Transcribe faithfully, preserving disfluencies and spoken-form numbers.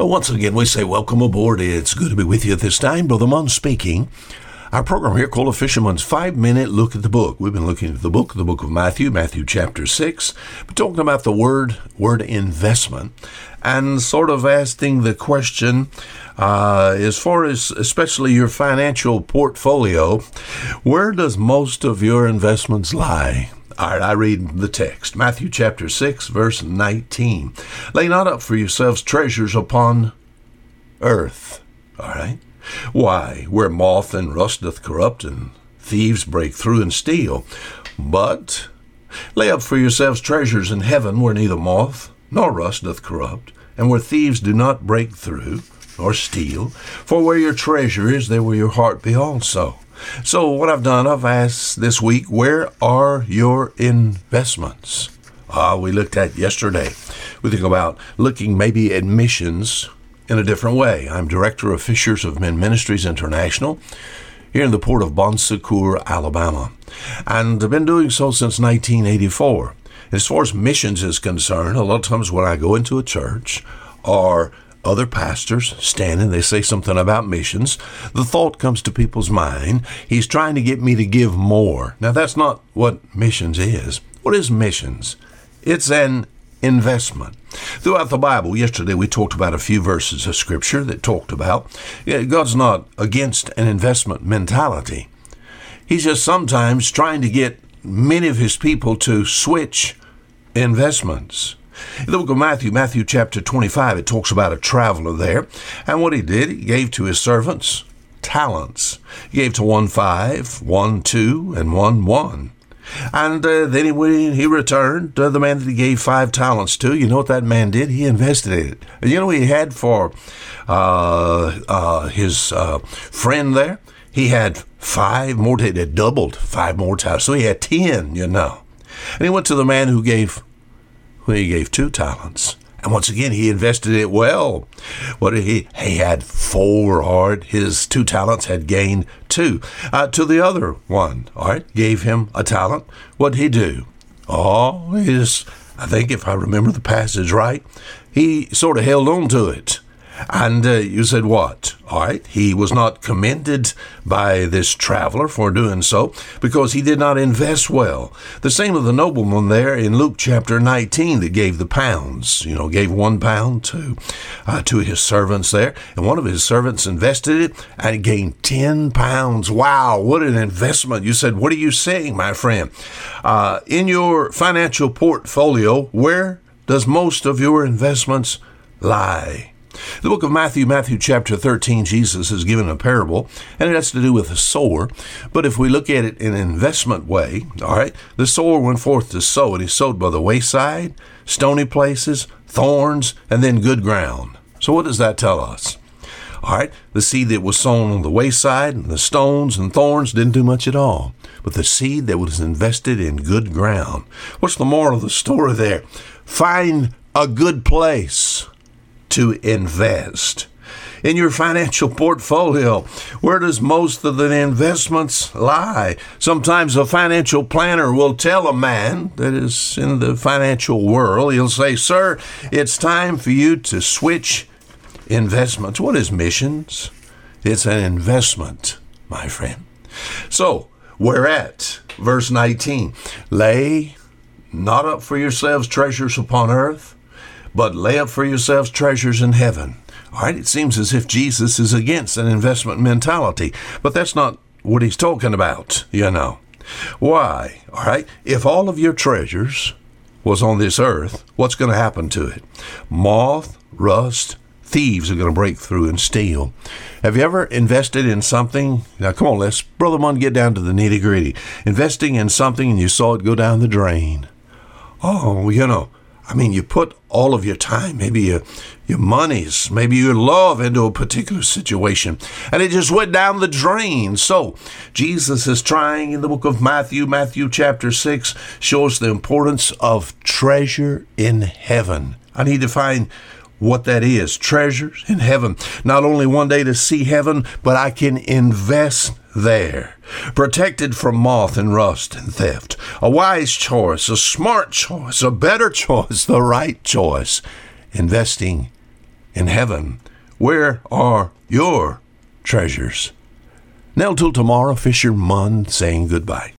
Well, once again, we say welcome aboard. It's good to be with you at this time. Brother Munn speaking. Our program here called A Fisherman's Five-Minute Look at the Book. We've been looking at the book, the book of Matthew, Matthew chapter six. We're talking about the word, word investment, and sort of asking the question, uh, as far as especially your financial portfolio, where does most of your investments lie? All right, I read the text, Matthew chapter six, verse nineteen. Lay not up for yourselves treasures upon earth. All right. Why, where moth and rust doth corrupt, and thieves break through and steal. But lay up for yourselves treasures in heaven, where neither moth nor rust doth corrupt, and where thieves do not break through nor steal. For where your treasure is, there will your heart be also. So what I've done, I've asked this week, where are your investments? Ah, uh, we looked at yesterday. We think about looking maybe at missions in a different way. I'm director of Fishers of Men Ministries International here in the port of Bon Secours, Alabama, and I've been doing so since nineteen eighty-four. As far as missions is concerned, a lot of times when I go into a church or other pastors stand and they say something about missions, the thought comes to people's mind, he's trying to get me to give more. Now, that's not what missions is. What is missions? It's an investment. Throughout the Bible, yesterday we talked about a few verses of Scripture that talked about God's not against an investment mentality. He's just sometimes trying to get many of his people to switch investments. In the book of Matthew, Matthew chapter twenty-five, it talks about a traveler there. And what he did, he gave to his servants talents. He gave to one five, one two, and one one. And uh, then he, went, he returned to the man that he gave five talents to. You know what that man did? He invested it. You know what he had for uh, uh, his uh, friend there? He had five more. It had doubled five more talents. So he had ten, you know. And he went to the man who gave, well, he gave two talents. And once again, he invested it well. What did he? He had four, all right. His two talents had gained two. Uh, to the other one, all right, gave him a talent. What did he do? Oh, his, I think if I remember the passage right, he sort of held on to it. And uh, you said what? All right, he was not commended by this traveler for doing so because he did not invest well. The same of the nobleman there in Luke chapter nineteen that gave the pounds, you know, gave one pound to uh, to his servants there. And one of his servants invested it and gained ten pounds. Wow, what an investment. You said, what are you saying, my friend? Uh, in your financial portfolio, where does most of your investments lie? The book of Matthew, Matthew chapter thirteen, Jesus has given a parable, and it has to do with a sower. But if we look at it in an investment way, all right, the sower went forth to sow, and he sowed by the wayside, stony places, thorns, and then good ground. So what does that tell us? All right, the seed that was sown on the wayside and the stones and thorns didn't do much at all, but the seed that was invested in good ground. What's the moral of the story there? Find a good place to invest. In your financial portfolio, where does most of the investments lie? Sometimes a financial planner will tell a man that is in the financial world, he'll say, sir, it's time for you to switch investments. What is missions? It's an investment, my friend. So we're at verse nineteen. Lay not up for yourselves treasures upon earth, but lay up for yourselves treasures in heaven. All right, it seems as if Jesus is against an investment mentality, but that's not what he's talking about, you know. Why? All right, if all of your treasures was on this earth, what's going to happen to it? Moth, rust, thieves are going to break through and steal. Have you ever invested in something? Now, come on, let's, Brother Munn, get down to the nitty-gritty. Investing in something and you saw it go down the drain. Oh, you know. I mean, you put all of your time, maybe your, your monies, maybe your love into a particular situation, and it just went down the drain. So Jesus is trying in the book of Matthew, Matthew chapter six, shows the importance of treasure in heaven. I need to find what that is, treasures in heaven. Not only one day to see heaven, but I can invest there, protected from moth and rust and theft. A wise choice, a smart choice, a better choice, the right choice, investing in heaven, where are your treasures? Now till tomorrow, Fisher Munn saying goodbye.